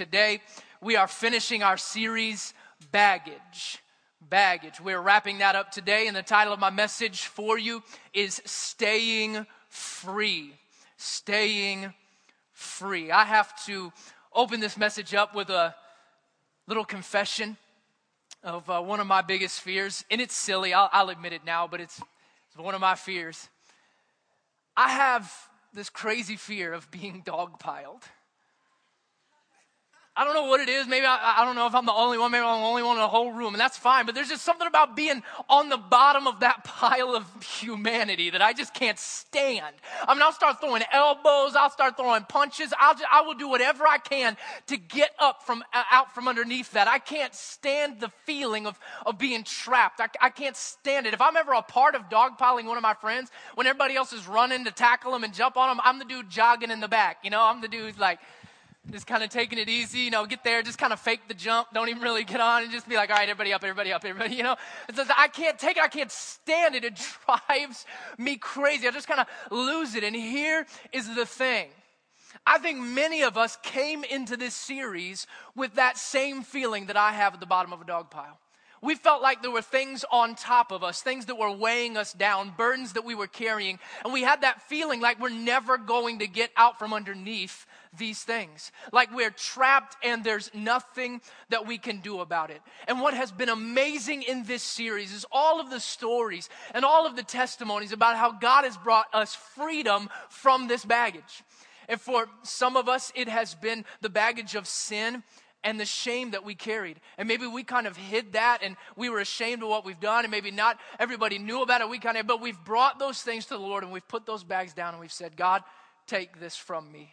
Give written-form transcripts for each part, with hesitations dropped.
today we are finishing our series, Baggage. We're wrapping that up today, and the title of my message for you is Staying Free. I have to open this message up with a little confession of one of my biggest fears, and it's silly, I'll admit it now, but it's one of my fears. I have this crazy fear of being dogpiled. I don't know what it is. Maybe I don't know if I'm the only one. Maybe I'm the only one in the whole room, and that's fine. But there's just something about being on the bottom of that pile of humanity that I just can't stand. I mean, I'll start throwing elbows. I'll start throwing punches. I will do whatever I can to get up from out from underneath that. I can't stand the feeling of being trapped. I can't stand it. If I'm ever a part of dogpiling one of my friends, when everybody else is running to tackle them and jump on them, I'm the dude jogging in the back. You know, I'm the dude like, just kind of taking it easy, you know, get there, just kind of fake the jump, don't even really get on, and just be like, all right, everybody up, you know. It's just, I can't take it, I can't stand it, it drives me crazy. I just kind of lose it, and here is the thing. I think many of us came into this series with that same feeling that I have at the bottom of a dog pile. We felt like there were things on top of us, things that were weighing us down, burdens that we were carrying, and we had that feeling like we're never going to get out from underneath these things. Like we're trapped and there's nothing that we can do about it. And what has been amazing in this series is all of the stories and all of the testimonies about how God has brought us freedom from this baggage. And for some of us, it has been the baggage of sin and the shame that we carried. And maybe we kind of hid that and we were ashamed of what we've done, and maybe not everybody knew about it. But we've brought those things to the Lord, and we've put those bags down, and we've said, God, take this from me.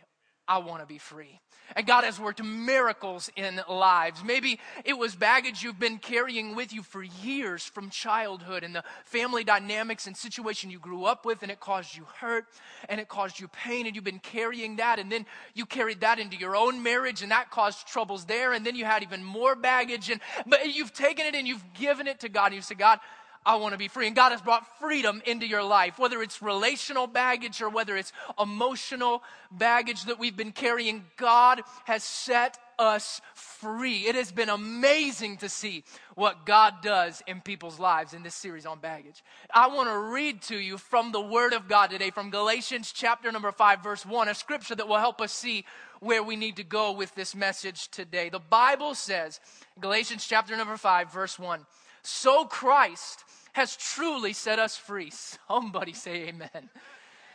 I want to be free. And God has worked miracles in lives. Maybe it was baggage you've been carrying with you for years from childhood and the family dynamics and situation you grew up with, and it caused you hurt and it caused you pain, and you've been carrying that, and then you carried that into your own marriage, and that caused troubles there, and then you had even more baggage, but you've taken it and you've given it to God, and you say, God, I want to be free. And God has brought freedom into your life, whether it's relational baggage or whether it's emotional baggage that we've been carrying. God has set us free. It has been amazing to see what God does in people's lives in this series on baggage. I want to read to you from the Word of God today, from Galatians chapter number 5, verse 1, a scripture that will help us see where we need to go with this message today. The Bible says, Galatians chapter number 5, verse 1, so Christ has truly set us free. Somebody say amen.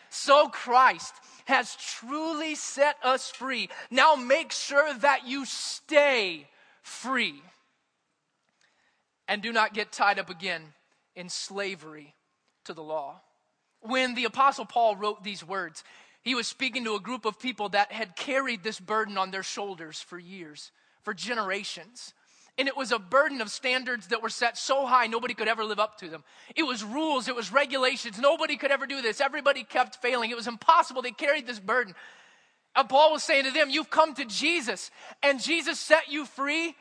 So Christ has truly set us free. Now make sure that you stay free and do not get tied up again in slavery to the law. When the Apostle Paul wrote these words, he was speaking to a group of people that had carried this burden on their shoulders for years, for generations. And it was a burden of standards that were set so high nobody could ever live up to them. It was rules, it was regulations, nobody could ever do this. Everybody kept failing. It was impossible. They carried this burden. And Paul was saying to them, you've come to Jesus, and Jesus set you free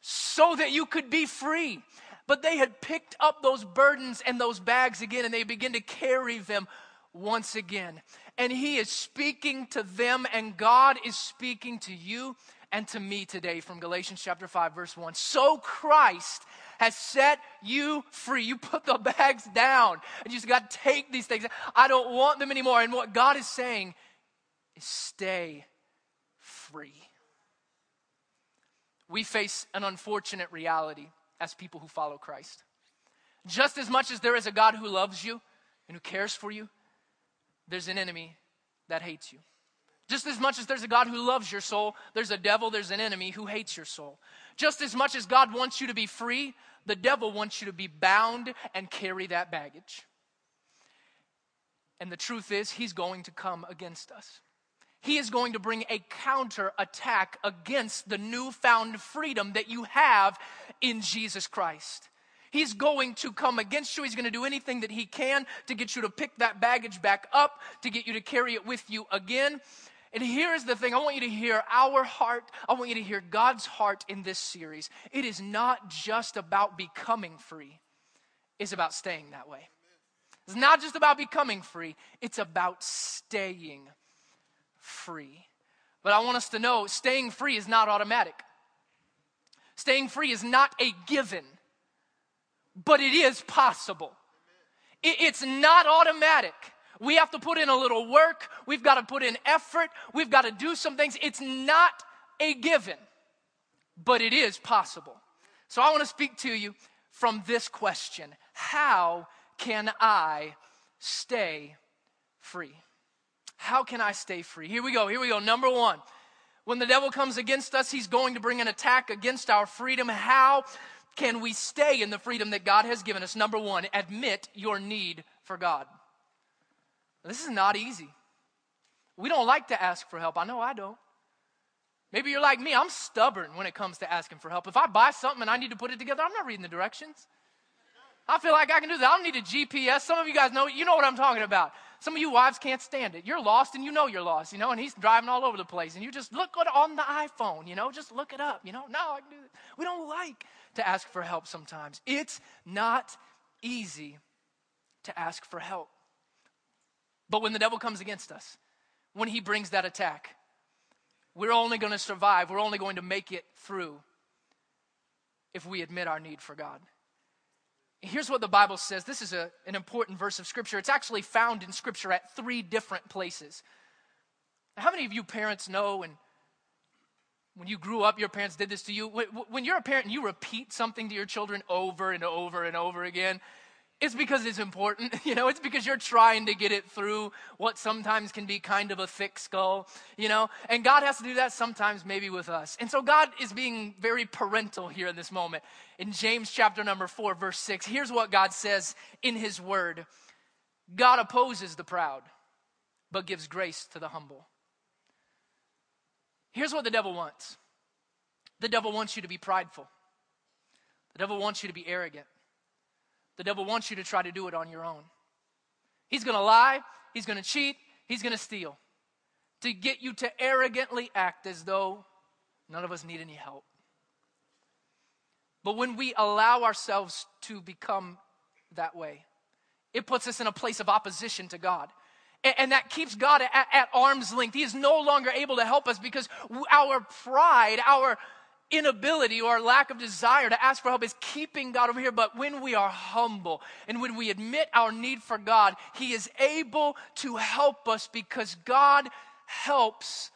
so that you could be free. But they had picked up those burdens and those bags again, and they began to carry them once again. And he is speaking to them, and God is speaking to you and to me today from Galatians chapter 5, verse 1. So Christ has set you free. You put the bags down and you just got to take these things. I don't want them anymore. And what God is saying is stay free. We face an unfortunate reality as people who follow Christ. Just as much as there is a God who loves you and who cares for you, there's an enemy that hates you. Just as much as there's a God who loves your soul, there's a devil, there's an enemy who hates your soul. Just as much as God wants you to be free, the devil wants you to be bound and carry that baggage. And the truth is, he's going to come against us. He is going to bring a counterattack against the newfound freedom that you have in Jesus Christ. He's going to come against you. He's going to do anything that he can to get you to pick that baggage back up, to get you to carry it with you again. And here's the thing. I want you to hear our heart. I want you to hear God's heart in this series. It is not just about becoming free. It's about staying that way. It's not just about becoming free. It's about staying free. But I want us to know staying free is not automatic. Staying free is not a given, but it is possible. It's not automatic. We have to put in a little work. We've got to put in effort. We've got to do some things. It's not a given, but it is possible. So I want to speak to you from this question. How can I stay free? How can I stay free? Here we go. Number one, when the devil comes against us, he's going to bring an attack against our freedom. How can we stay in the freedom that God has given us? Number one, admit your need for God. This is not easy. We don't like to ask for help. I know I don't. Maybe you're like me. I'm stubborn when it comes to asking for help. If I buy something and I need to put it together, I'm not reading the directions. I feel like I can do that. I don't need a GPS. Some of you guys know, you know what I'm talking about. Some of you wives can't stand it. You're lost and you know you're lost, you know, and he's driving all over the place. And you just look on the iPhone, you know, just look it up, you know. No, I can do that. We don't like to ask for help sometimes. It's not easy to ask for help. But when the devil comes against us, when he brings that attack, we're only going to survive. We're only going to make it through if we admit our need for God. Here's what the Bible says. This is an important verse of Scripture. It's actually found in Scripture at 3 different places. Now, how many of you parents know, and when you grew up, your parents did this to you? When you're a parent and you repeat something to your children over and over and over again, it's because it's important, you know, it's because you're trying to get it through what sometimes can be kind of a thick skull, you know, and God has to do that sometimes maybe with us. And so God is being very parental here in this moment. In James chapter number 4, verse 6, here's what God says in his word. God opposes the proud, but gives grace to the humble. Here's what the devil wants. The devil wants you to be prideful. The devil wants you to be arrogant. The devil wants you to try to do it on your own. He's going to lie. He's going to cheat. He's going to steal. To get you to arrogantly act as though none of us need any help. But when we allow ourselves to become that way, it puts us in a place of opposition to God. And that keeps God at arm's length. He is no longer able to help us because our pride, our inability or lack of desire to ask for help is keeping God over here. But when we are humble and when we admit our need for God, he is able to help us because God helps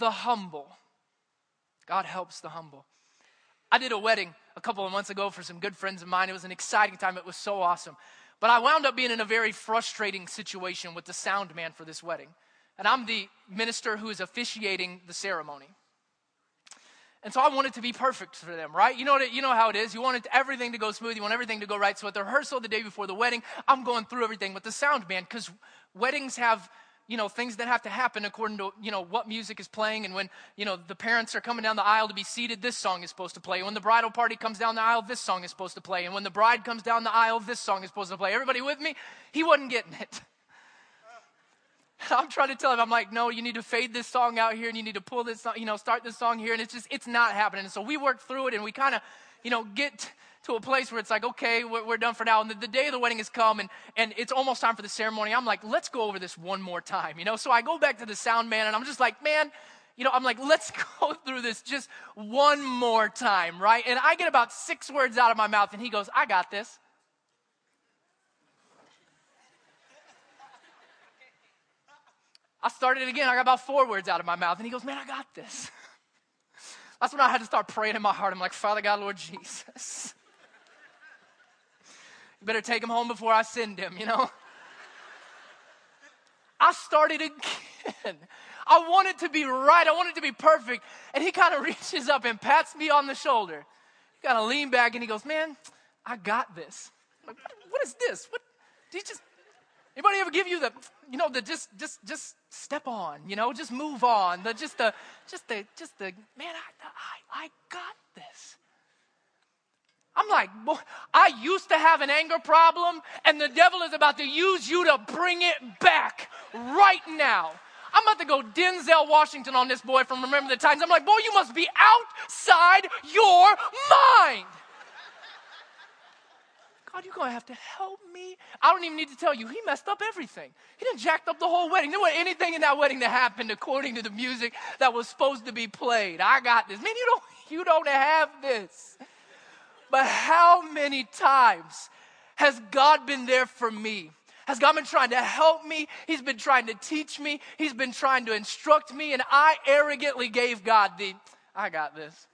the humble. God helps the humble. I did a wedding a couple of months ago for some good friends of mine. It was an exciting time. It was so awesome. But I wound up being in a very frustrating situation with the sound man for this wedding. And I'm the minister who is officiating the ceremony. And so I want it to be perfect for them, right? You know how it is. You want everything to go smooth. You want everything to go right. So at the rehearsal the day before the wedding, I'm going through everything with the sound man because weddings have, you know, things that have to happen according to, you know, what music is playing. And when, you know, the parents are coming down the aisle to be seated, this song is supposed to play. When the bridal party comes down the aisle, this song is supposed to play. And when the bride comes down the aisle, this song is supposed to play. Everybody with me? He wasn't getting it. I'm trying to tell him, I'm like, no, you need to fade this song out here and you need to pull this song, you know, start this song here. And it's just, it's not happening. And so we work through it and we kind of, you know, get to a place where it's like, okay, we're done for now. And the day of the wedding has come and it's almost time for the ceremony. I'm like, let's go over this one more time, you know? So I go back to the sound man and I'm just like, man, you know, I'm like, let's go through this just one more time, right? And I get about 6 words out of my mouth and he goes, I got this. I started it again. I got about 4 words out of my mouth. And he goes, man, I got this. That's when I had to start praying in my heart. I'm like, Father God, Lord Jesus, you better take him home before I send him, you know. I started again. I want it to be right. I want it to be perfect. And he kind of reaches up and pats me on the shoulder. He kind of leaned back and he goes, man, I got this. I'm like, what is this? What did he just... Anybody ever give you the, you know, the just step on, you know, just move on. The man, I got this. I'm like, boy, I used to have an anger problem and the devil is about to use you to bring it back right now. I'm about to go Denzel Washington on this boy from Remember the Titans. I'm like, boy, you must be outside your mind. God, you're going to have to help me. I don't even need to tell you. He messed up everything. He done jacked up the whole wedding. There wasn't anything in that wedding that happened according to the music that was supposed to be played. I got this. Man, you don't have this. But how many times has God been there for me? Has God been trying to help me? He's been trying to teach me. He's been trying to instruct me. And I arrogantly gave God I got this.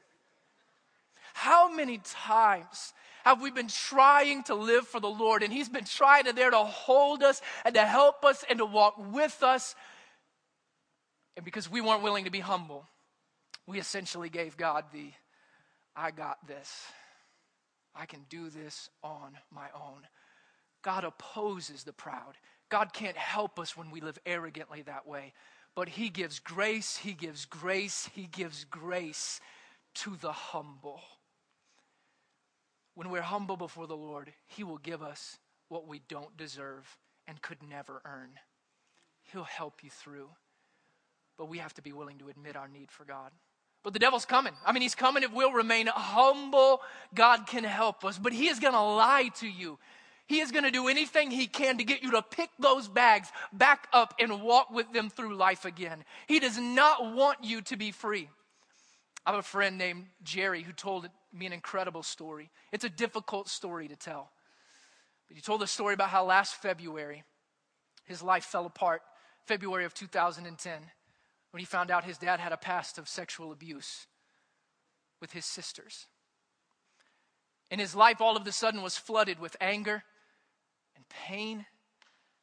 How many times have we been trying to live for the Lord, and he's been trying to there to hold us and to help us and to walk with us, and because we weren't willing to be humble, we essentially gave God I got this. I can do this on my own. God opposes the proud. God can't help us when we live arrogantly that way, but he gives grace, he gives grace, he gives grace to the humble. When we're humble before the Lord, he will give us what we don't deserve and could never earn. He'll help you through. But we have to be willing to admit our need for God. But the devil's coming. I mean, he's coming if we'll remain humble. God can help us, but he is going to lie to you. He is going to do anything he can to get you to pick those bags back up and walk with them through life again. He does not want you to be free. I have a friend named Jerry who told me an incredible story. It's a difficult story to tell. But he told a story about how last February, his life fell apart, February of 2010, when he found out his dad had a past of sexual abuse with his sisters. And his life all of a sudden was flooded with anger and pain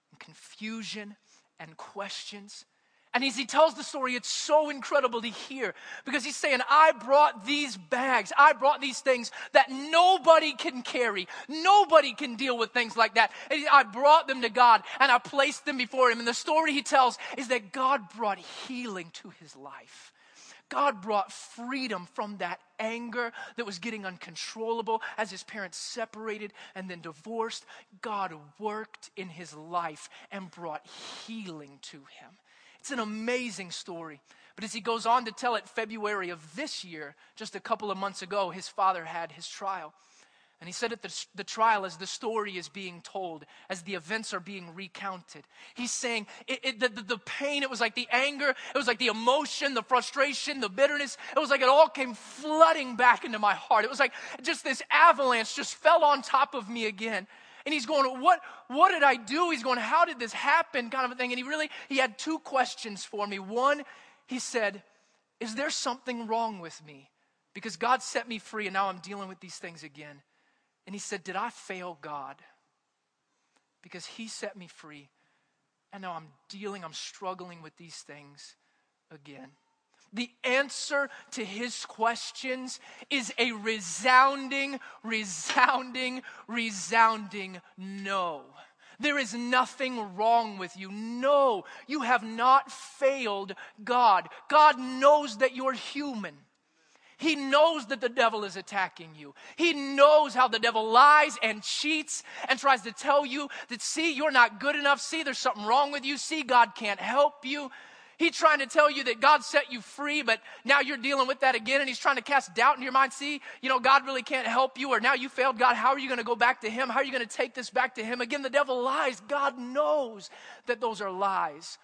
and confusion and questions. And as he tells the story, it's so incredible to hear, because he's saying, I brought these bags. I brought these things that nobody can carry. Nobody can deal with things like that. And I brought them to God, and I placed them before him. And the story he tells is that God brought healing to his life. God brought freedom from that anger that was getting uncontrollable as his parents separated and then divorced. God worked in his life and brought healing to him. It's an amazing story. But as he goes on to tell it, February of this year, just a couple of months ago, his father had his trial. And he said at the trial, as the story is being told, as the events are being recounted, he's saying the pain, it was like the anger, it was like the emotion, the frustration, the bitterness. It was like it all came flooding back into my heart. It was like just this avalanche just fell on top of me again. And he's going, what did I do? He's going, how did this happen? Kind of a thing. And he had two questions for me. One, he said, is there something wrong with me? Because God set me free and now I'm dealing with these things again. And he said, did I fail God? Because he set me free and now I'm struggling with these things again. The answer to his questions is a resounding, resounding, resounding no. There is nothing wrong with you. No, you have not failed God. God knows that you're human. He knows that the devil is attacking you. He knows how the devil lies and cheats and tries to tell you that, see, you're not good enough. See, there's something wrong with you. See, God can't help you. He's trying to tell you that God set you free, but now you're dealing with that again, and he's trying to cast doubt in your mind. See, God really can't help you, or now you failed God. How are you going to go back to him? How are you going to take this back to him? Again, the devil lies. God knows that those are lies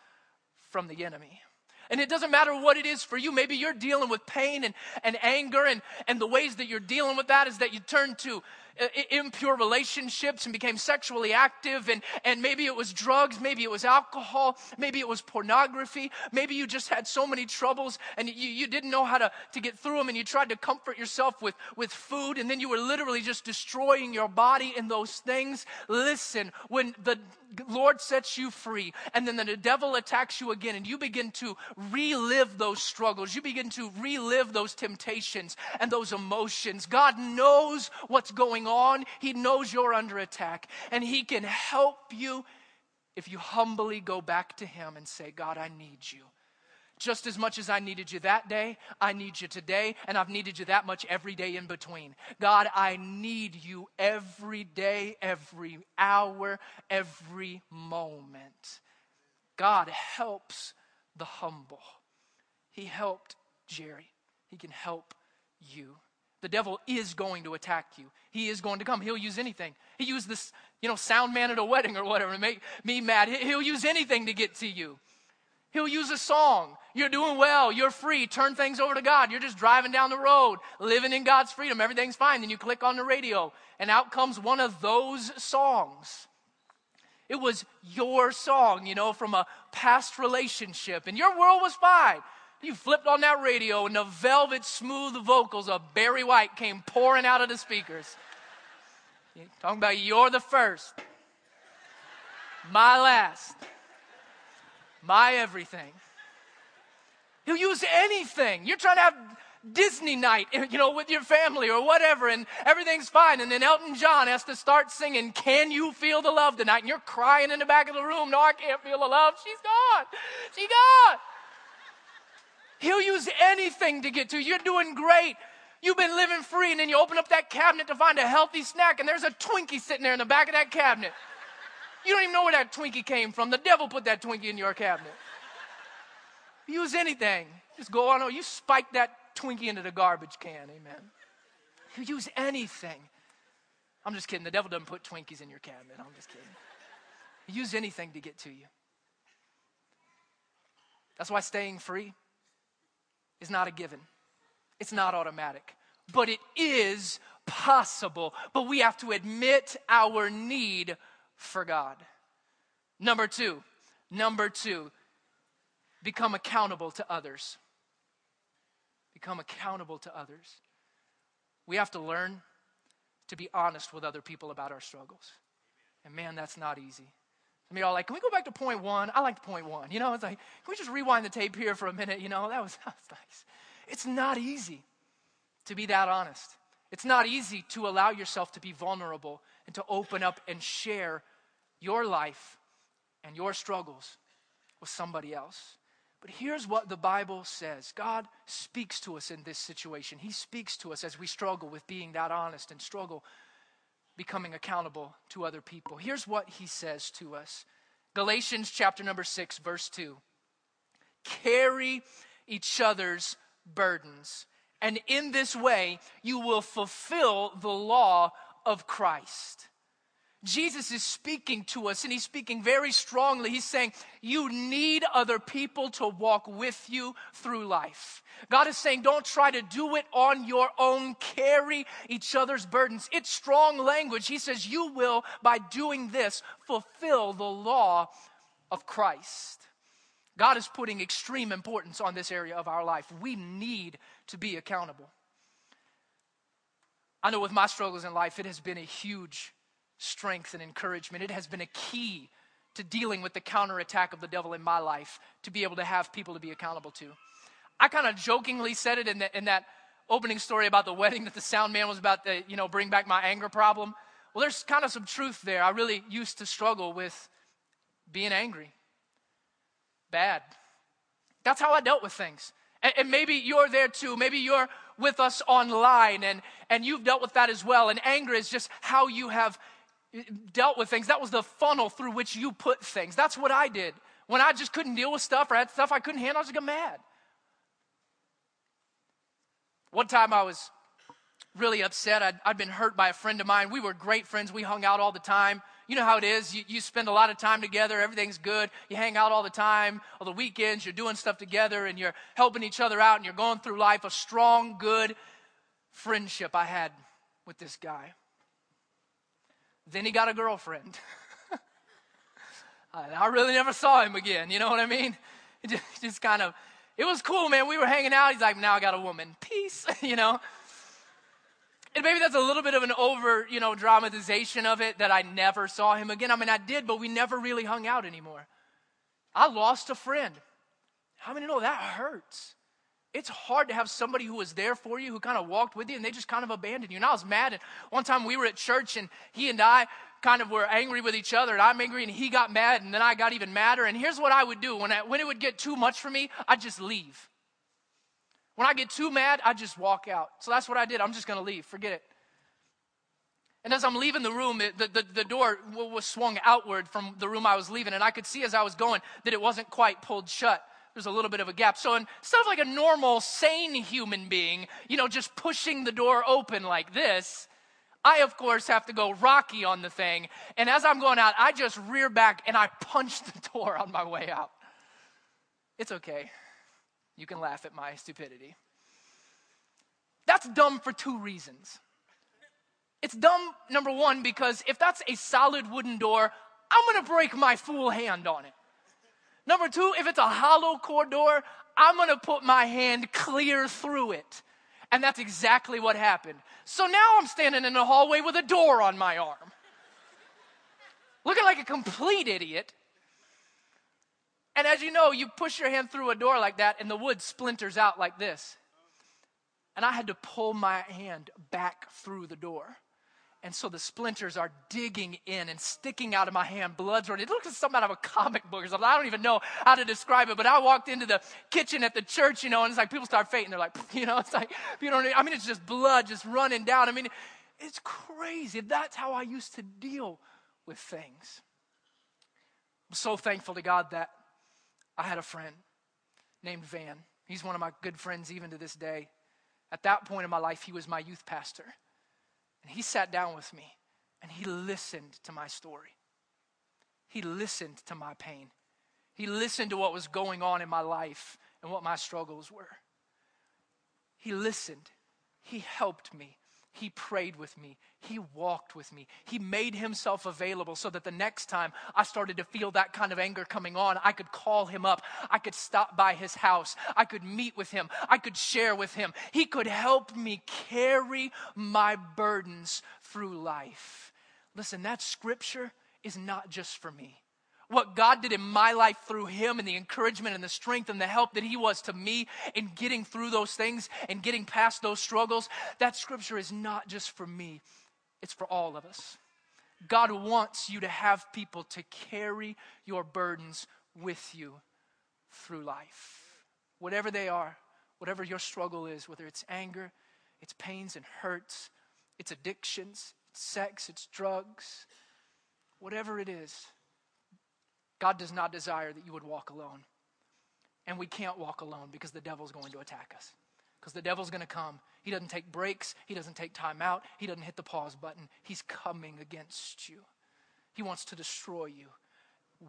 from the enemy. And it doesn't matter what it is for you. Maybe you're dealing with pain and anger, and the ways that you're dealing with that is that you turn to impure relationships and became sexually active, and maybe it was drugs, maybe it was alcohol, maybe it was pornography, maybe you just had so many troubles and you didn't know how to get through them, and you tried to comfort yourself with food, and then you were literally just destroying your body in those things. Listen, when the Lord sets you free and then the devil attacks you again and you begin to relive those struggles, you begin to relive those temptations and those emotions, God knows what's going on. He knows you're under attack, and he can help you if you humbly go back to him and say, God, I need you. Just as much as I needed you that day, I need you today, and I've needed you that much every day in between. God, I need you every day, every hour, every moment. God helps the humble. He helped Jerry. He can help you. The devil is going to attack you. He is going to come. He'll use anything. He used this, sound man at a wedding or whatever to make me mad. He'll use anything to get to you. He'll use a song. You're doing well. You're free. Turn things over to God. You're just driving down the road, living in God's freedom. Everything's fine. Then you click on the radio, and out comes one of those songs. It was your song, from a past relationship, and your world was fine. You flipped on that radio, and the velvet smooth vocals of Barry White came pouring out of the speakers. You're talking about you're the first, my last, my everything. He'll use anything. You're trying to have Disney night, with your family or whatever, and everything's fine. And then Elton John has to start singing, "Can You Feel the Love Tonight?" And you're crying in the back of the room, "No, I can't feel the love. She's gone. She's gone." He'll use anything to get to you. You're doing great. You've been living free, and then you open up that cabinet to find a healthy snack, and there's a Twinkie sitting there in the back of that cabinet. You don't even know where that Twinkie came from. The devil put that Twinkie in your cabinet. Use anything. Just go on. You spike that Twinkie into the garbage can. Amen. You use anything. I'm just kidding. The devil doesn't put Twinkies in your cabinet. I'm just kidding. You use anything to get to you. That's why staying free is not a given. It's not automatic. But it is possible. But we have to admit our need for God. Number two. Become accountable to others. Become accountable to others. We have to learn to be honest with other people about our struggles. And man, that's not easy. I mean, y'all like, can we go back to point one? I liked point one. It's like, can we just rewind the tape here for a minute? That was nice. It's not easy to be that honest. It's not easy to allow yourself to be vulnerable and to open up and share your life and your struggles with somebody else. But here's what the Bible says. God speaks to us in this situation. He speaks to us as we struggle with being that honest and struggle becoming accountable to other people. Here's what he says to us. Galatians chapter number 6, verse 2. Carry each other's burdens, and in this way you will fulfill the law of Christ. Jesus is speaking to us, and he's speaking very strongly. He's saying, you need other people to walk with you through life. God is saying, don't try to do it on your own. Carry each other's burdens. It's strong language. He says, you will, by doing this, fulfill the law of Christ. God is putting extreme importance on this area of our life. We need to be accountable. I know with my struggles in life, it has been a huge strength and encouragement. It has been a key to dealing with the counterattack of the devil in my life, to be able to have people to be accountable to. I kind of jokingly said it in that opening story about the wedding, that the sound man was about to, bring back my anger problem. Well, there's kind of some truth there. I really used to struggle with being angry. Bad. That's how I dealt with things. And maybe you're there too. Maybe you're with us online and you've dealt with that as well. And anger is just how you have dealt with things. That was the funnel through which you put things. That's what I did. When I just couldn't deal with stuff or had stuff I couldn't handle, I just got mad. One time I was really upset. I'd been hurt by a friend of mine. We were great friends. We hung out all the time. You know how it is. You spend a lot of time together. Everything's good. You hang out all the time. On the weekends, you're doing stuff together and you're helping each other out and you're going through life. A strong, good friendship I had with this guy. Then he got a girlfriend. I really never saw him again. You know what I mean? It just kind of, it was cool, man. We were hanging out. He's like, now I got a woman. Peace, And maybe that's a little bit of an over, dramatization of it, that I never saw him again. I mean, I did, but we never really hung out anymore. I lost a friend. How many know that hurts? It's hard to have somebody who was there for you, who kind of walked with you, and they just kind of abandoned you. And I was mad. And one time we were at church, and he and I kind of were angry with each other, and I'm angry, and he got mad, and then I got even madder. And here's what I would do. When it would get too much for me, I'd just leave. When I get too mad, I just walk out. So that's what I did. I'm just going to leave. Forget it. And as I'm leaving the room, the door was swung outward from the room I was leaving, and I could see as I was going that it wasn't quite pulled shut. There's a little bit of a gap. So instead of like a normal, sane human being, just pushing the door open like this, I, of course, have to go Rocky on the thing. And as I'm going out, I just rear back and I punch the door on my way out. It's okay. You can laugh at my stupidity. That's dumb for two reasons. It's dumb, number one, because if that's a solid wooden door, I'm going to break my fool hand on it. Number two, if it's a hollow core door, I'm going to put my hand clear through it. And that's exactly what happened. So now I'm standing in the hallway with a door on my arm, looking like a complete idiot. And as you know, you push your hand through a door like that and the wood splinters out like this. And I had to pull my hand back through the door. And so the splinters are digging in and sticking out of my hand. Blood's running. It looks like something out of a comic book or something. I don't even know how to describe it. But I walked into the kitchen at the church, and it's like people start fainting. They're like, it's like, it's just blood just running down. It's crazy. That's how I used to deal with things. I'm so thankful to God that I had a friend named Van. He's one of my good friends even to this day. At that point in my life, he was my youth pastor. And he sat down with me, and he listened to my story. He listened to my pain. He listened to what was going on in my life and what my struggles were. He listened. He helped me. He prayed with me. He walked with me. He made himself available so that the next time I started to feel that kind of anger coming on, I could call him up. I could stop by his house. I could meet with him. I could share with him. He could help me carry my burdens through life. Listen, that scripture is not just for me. What God did in my life through him and the encouragement and the strength and the help that he was to me in getting through those things and getting past those struggles, that scripture is not just for me. It's for all of us. God wants you to have people to carry your burdens with you through life. Whatever they are, whatever your struggle is, whether it's anger, it's pains and hurts, it's addictions, it's sex, it's drugs, whatever it is, God does not desire that you would walk alone. And we can't walk alone because the devil's going to attack us. Because the devil's going to come. He doesn't take breaks. He doesn't take time out. He doesn't hit the pause button. He's coming against you. He wants to destroy you.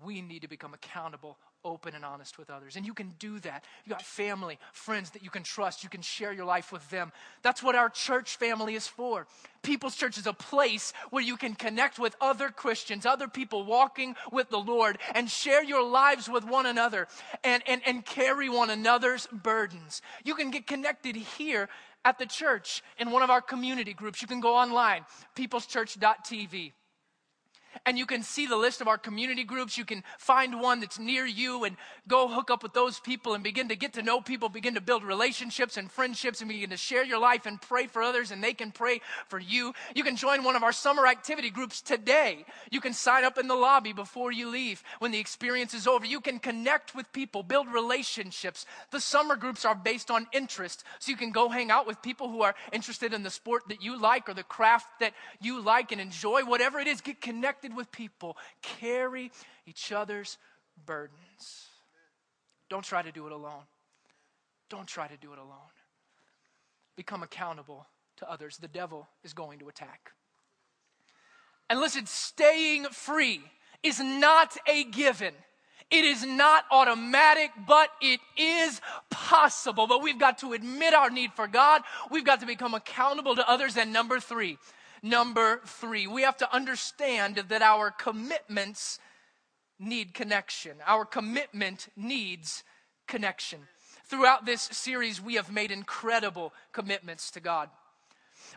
We need to become accountable, open and honest with others. And you can do that. You got family, friends that you can trust. You can share your life with them. That's what our church family is for. People's Church is a place where you can connect with other Christians, other people walking with the Lord, and share your lives with one another and carry one another's burdens. You can get connected here at the church in one of our community groups. You can go online, peopleschurch.tv. And you can see the list of our community groups. You can find one that's near you and go hook up with those people and begin to get to know people, begin to build relationships and friendships, and begin to share your life and pray for others, and they can pray for you. You can join one of our summer activity groups today. You can sign up in the lobby before you leave when the experience is over. You can connect with people, build relationships. The summer groups are based on interest, so you can go hang out with people who are interested in the sport that you like or the craft that you like and enjoy. Whatever it is, get connected with people, carry each other's burdens. Don't try to do it alone. Don't try to do it alone. Become accountable to others. The devil is going to attack. And listen, staying free is not a given. It is not automatic, but it is possible. But we've got to admit our need for God. We've got to become accountable to others. And number three, we have to understand that our commitments need connection. Our commitment needs connection. Throughout this series, we have made incredible commitments to God.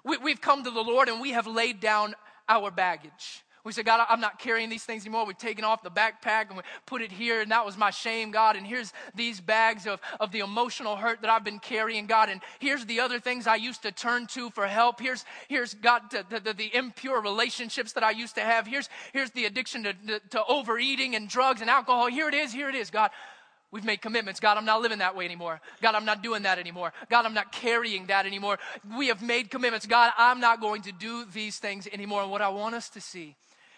We've come to the Lord and we have laid down our baggage. We said, God, I'm not carrying these things anymore. We've taken off the backpack and we put it here, and that was my shame, God. And here's these bags of the emotional hurt that I've been carrying, God. And here's the other things I used to turn to for help. Here's God, the impure relationships that I used to have. Here's the addiction to overeating and drugs and alcohol. Here it is, God. We've made commitments. God, I'm not living that way anymore. God, I'm not doing that anymore. God, I'm not carrying that anymore. We have made commitments. God, I'm not going to do these things anymore. And what I want us to see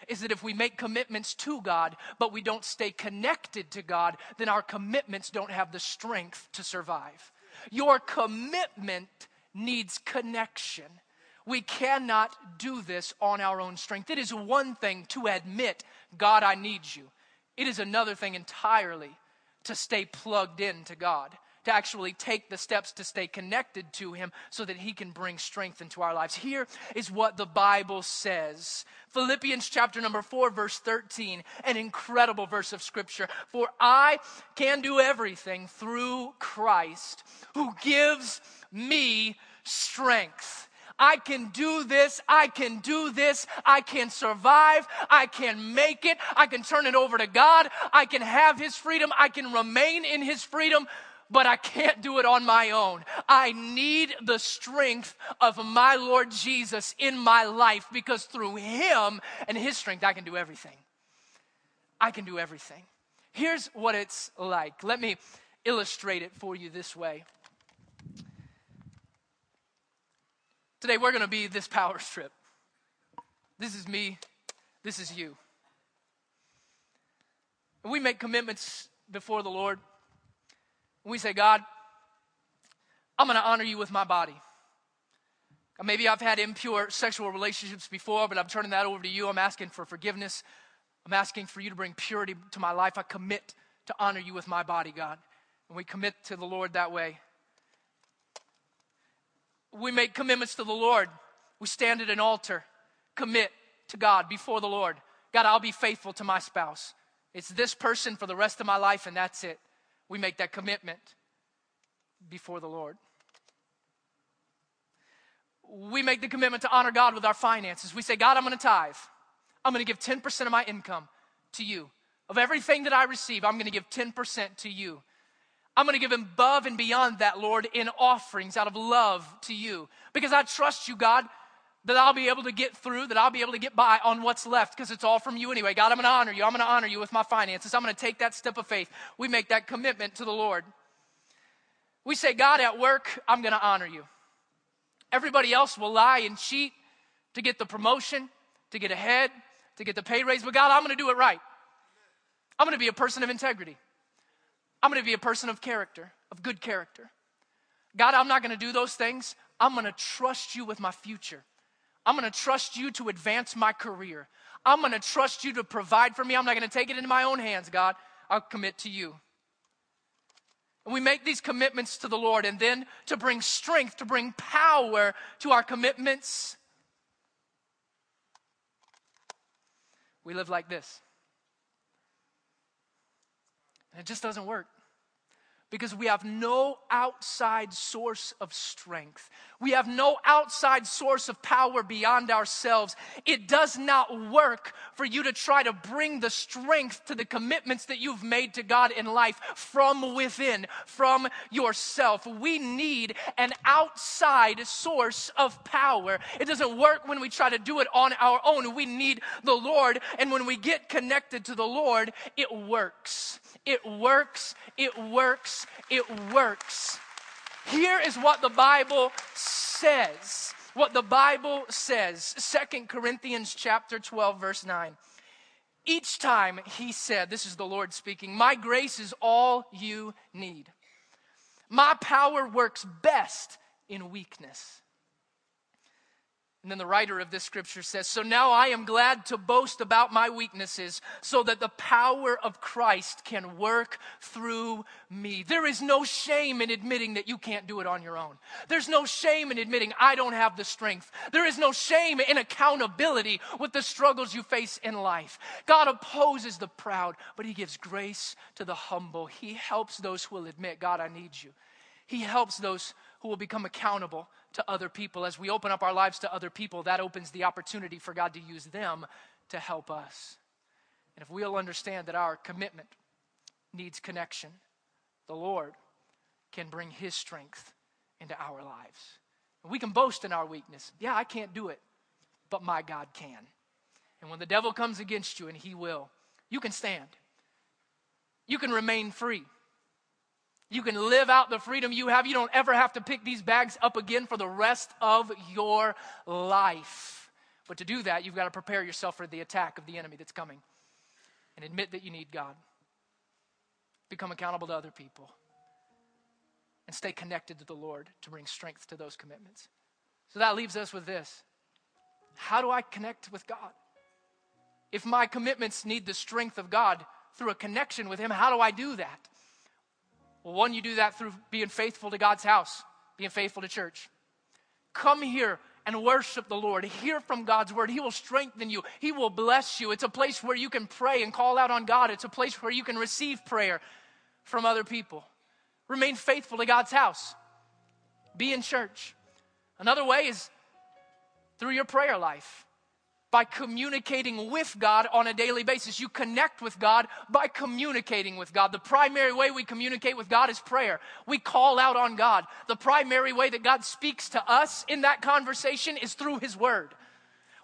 is that if we make commitments to God, but we don't stay connected to God, then our commitments don't have the strength to survive. Your commitment needs connection. We cannot do this on our own strength. It is one thing to admit, God, I need you. It is another thing entirely to stay plugged in to God, to actually take the steps to stay connected to him so that he can bring strength into our lives. Here is what the Bible says. Philippians chapter number 4, verse 13, an incredible verse of scripture. For I can do everything through Christ who gives me strength. I can do this, I can do this, I can survive, I can make it, I can turn it over to God, I can have his freedom, I can remain in his freedom, but I can't do it on my own. I need the strength of my Lord Jesus in my life because through him and his strength, I can do everything. I can do everything. Here's what it's like. Let me illustrate it for you this way. Today, we're going to be this power trip. This is me. This is you. And we make commitments before the Lord. We say, God, I'm going to honor you with my body. Maybe I've had impure sexual relationships before, but I'm turning that over to you. I'm asking for forgiveness. I'm asking for you to bring purity to my life. I commit to honor you with my body, God. And we commit to the Lord that way. We make commitments to the Lord. We stand at an altar, commit to God before the Lord. God, I'll be faithful to my spouse. It's this person for the rest of my life, and that's it. We make that commitment before the Lord. We make the commitment to honor God with our finances. We say, God, I'm going to tithe. I'm going to give 10% of my income to you. Of everything that I receive, I'm going to give 10% to you. I'm going to give above and beyond that, Lord, in offerings out of love to you. Because I trust you, God, that I'll be able to get through, that I'll be able to get by on what's left because it's all from you anyway. God, I'm going to honor you. I'm going to honor you with my finances. I'm going to take that step of faith. We make that commitment to the Lord. We say, God, at work, I'm going to honor you. Everybody else will lie and cheat to get the promotion, to get ahead, to get the pay raise. But God, I'm going to do it right. I'm going to be a person of integrity. I'm going to be a person of character, of good character. God, I'm not going to do those things. I'm going to trust you with my future. I'm going to trust you to advance my career. I'm going to trust you to provide for me. I'm not going to take it into my own hands, God. I'll commit to you. And we make these commitments to the Lord, and then to bring strength, to bring power to our commitments, we live like this. And it just doesn't work. Because we have no outside source of strength. We have no outside source of power beyond ourselves. It does not work for you to try to bring the strength to the commitments that you've made to God in life from within, from yourself. We need an outside source of power. It doesn't work when we try to do it on our own. We need the Lord, and when we get connected to the Lord, it works. It works. It works. It works. Here is what the Bible says. What the Bible says. 2 Corinthians chapter 12, verse 9. Each time he said, this is the Lord speaking, my grace is all you need. My power works best in weakness. And then the writer of this scripture says, so now I am glad to boast about my weaknesses so that the power of Christ can work through me. There is no shame in admitting that you can't do it on your own. There's no shame in admitting I don't have the strength. There is no shame in accountability with the struggles you face in life. God opposes the proud, but he gives grace to the humble. He helps those who will admit, God, I need you. He helps those who will become accountable to other people. As we open up our lives to other people, that opens the opportunity for God to use them to help us. And if we'll understand that our commitment needs connection, the Lord can bring his strength into our lives. And we can boast in our weakness. Yeah, I can't do it, but my God can. And when the devil comes against you, and he will, you can stand. You can remain free. You can live out the freedom you have. You don't ever have to pick these bags up again for the rest of your life. But to do that, you've got to prepare yourself for the attack of the enemy that's coming. And admit that you need God. Become accountable to other people. And stay connected to the Lord to bring strength to those commitments. So that leaves us with this. How do I connect with God? If my commitments need the strength of God through a connection with him, how do I do that? Well, one, you do that through being faithful to God's house, being faithful to church. Come here and worship the Lord. Hear from God's word. He will strengthen you. He will bless you. It's a place where you can pray and call out on God. It's a place where you can receive prayer from other people. Remain faithful to God's house. Be in church. Another way is through your prayer life, by communicating with God on a daily basis. You connect with God by communicating with God. The primary way we communicate with God is prayer. We call out on God. The primary way that God speaks to us in that conversation is through his word.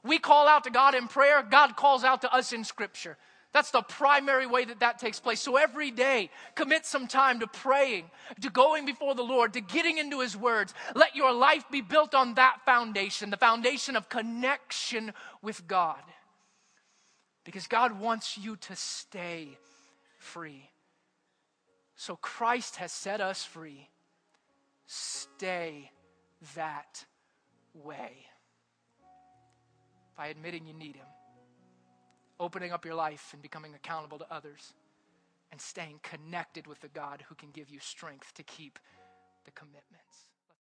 We call out to God in prayer. God calls out to us in scripture. That's the primary way that takes place. So every day, commit some time to praying, to going before the Lord, to getting into his words. Let your life be built on that foundation, the foundation of connection with God. Because God wants you to stay free. So Christ has set us free. Stay that way. By admitting you need him. Opening up your life and becoming accountable to others, and staying connected with the God who can give you strength to keep the commitments.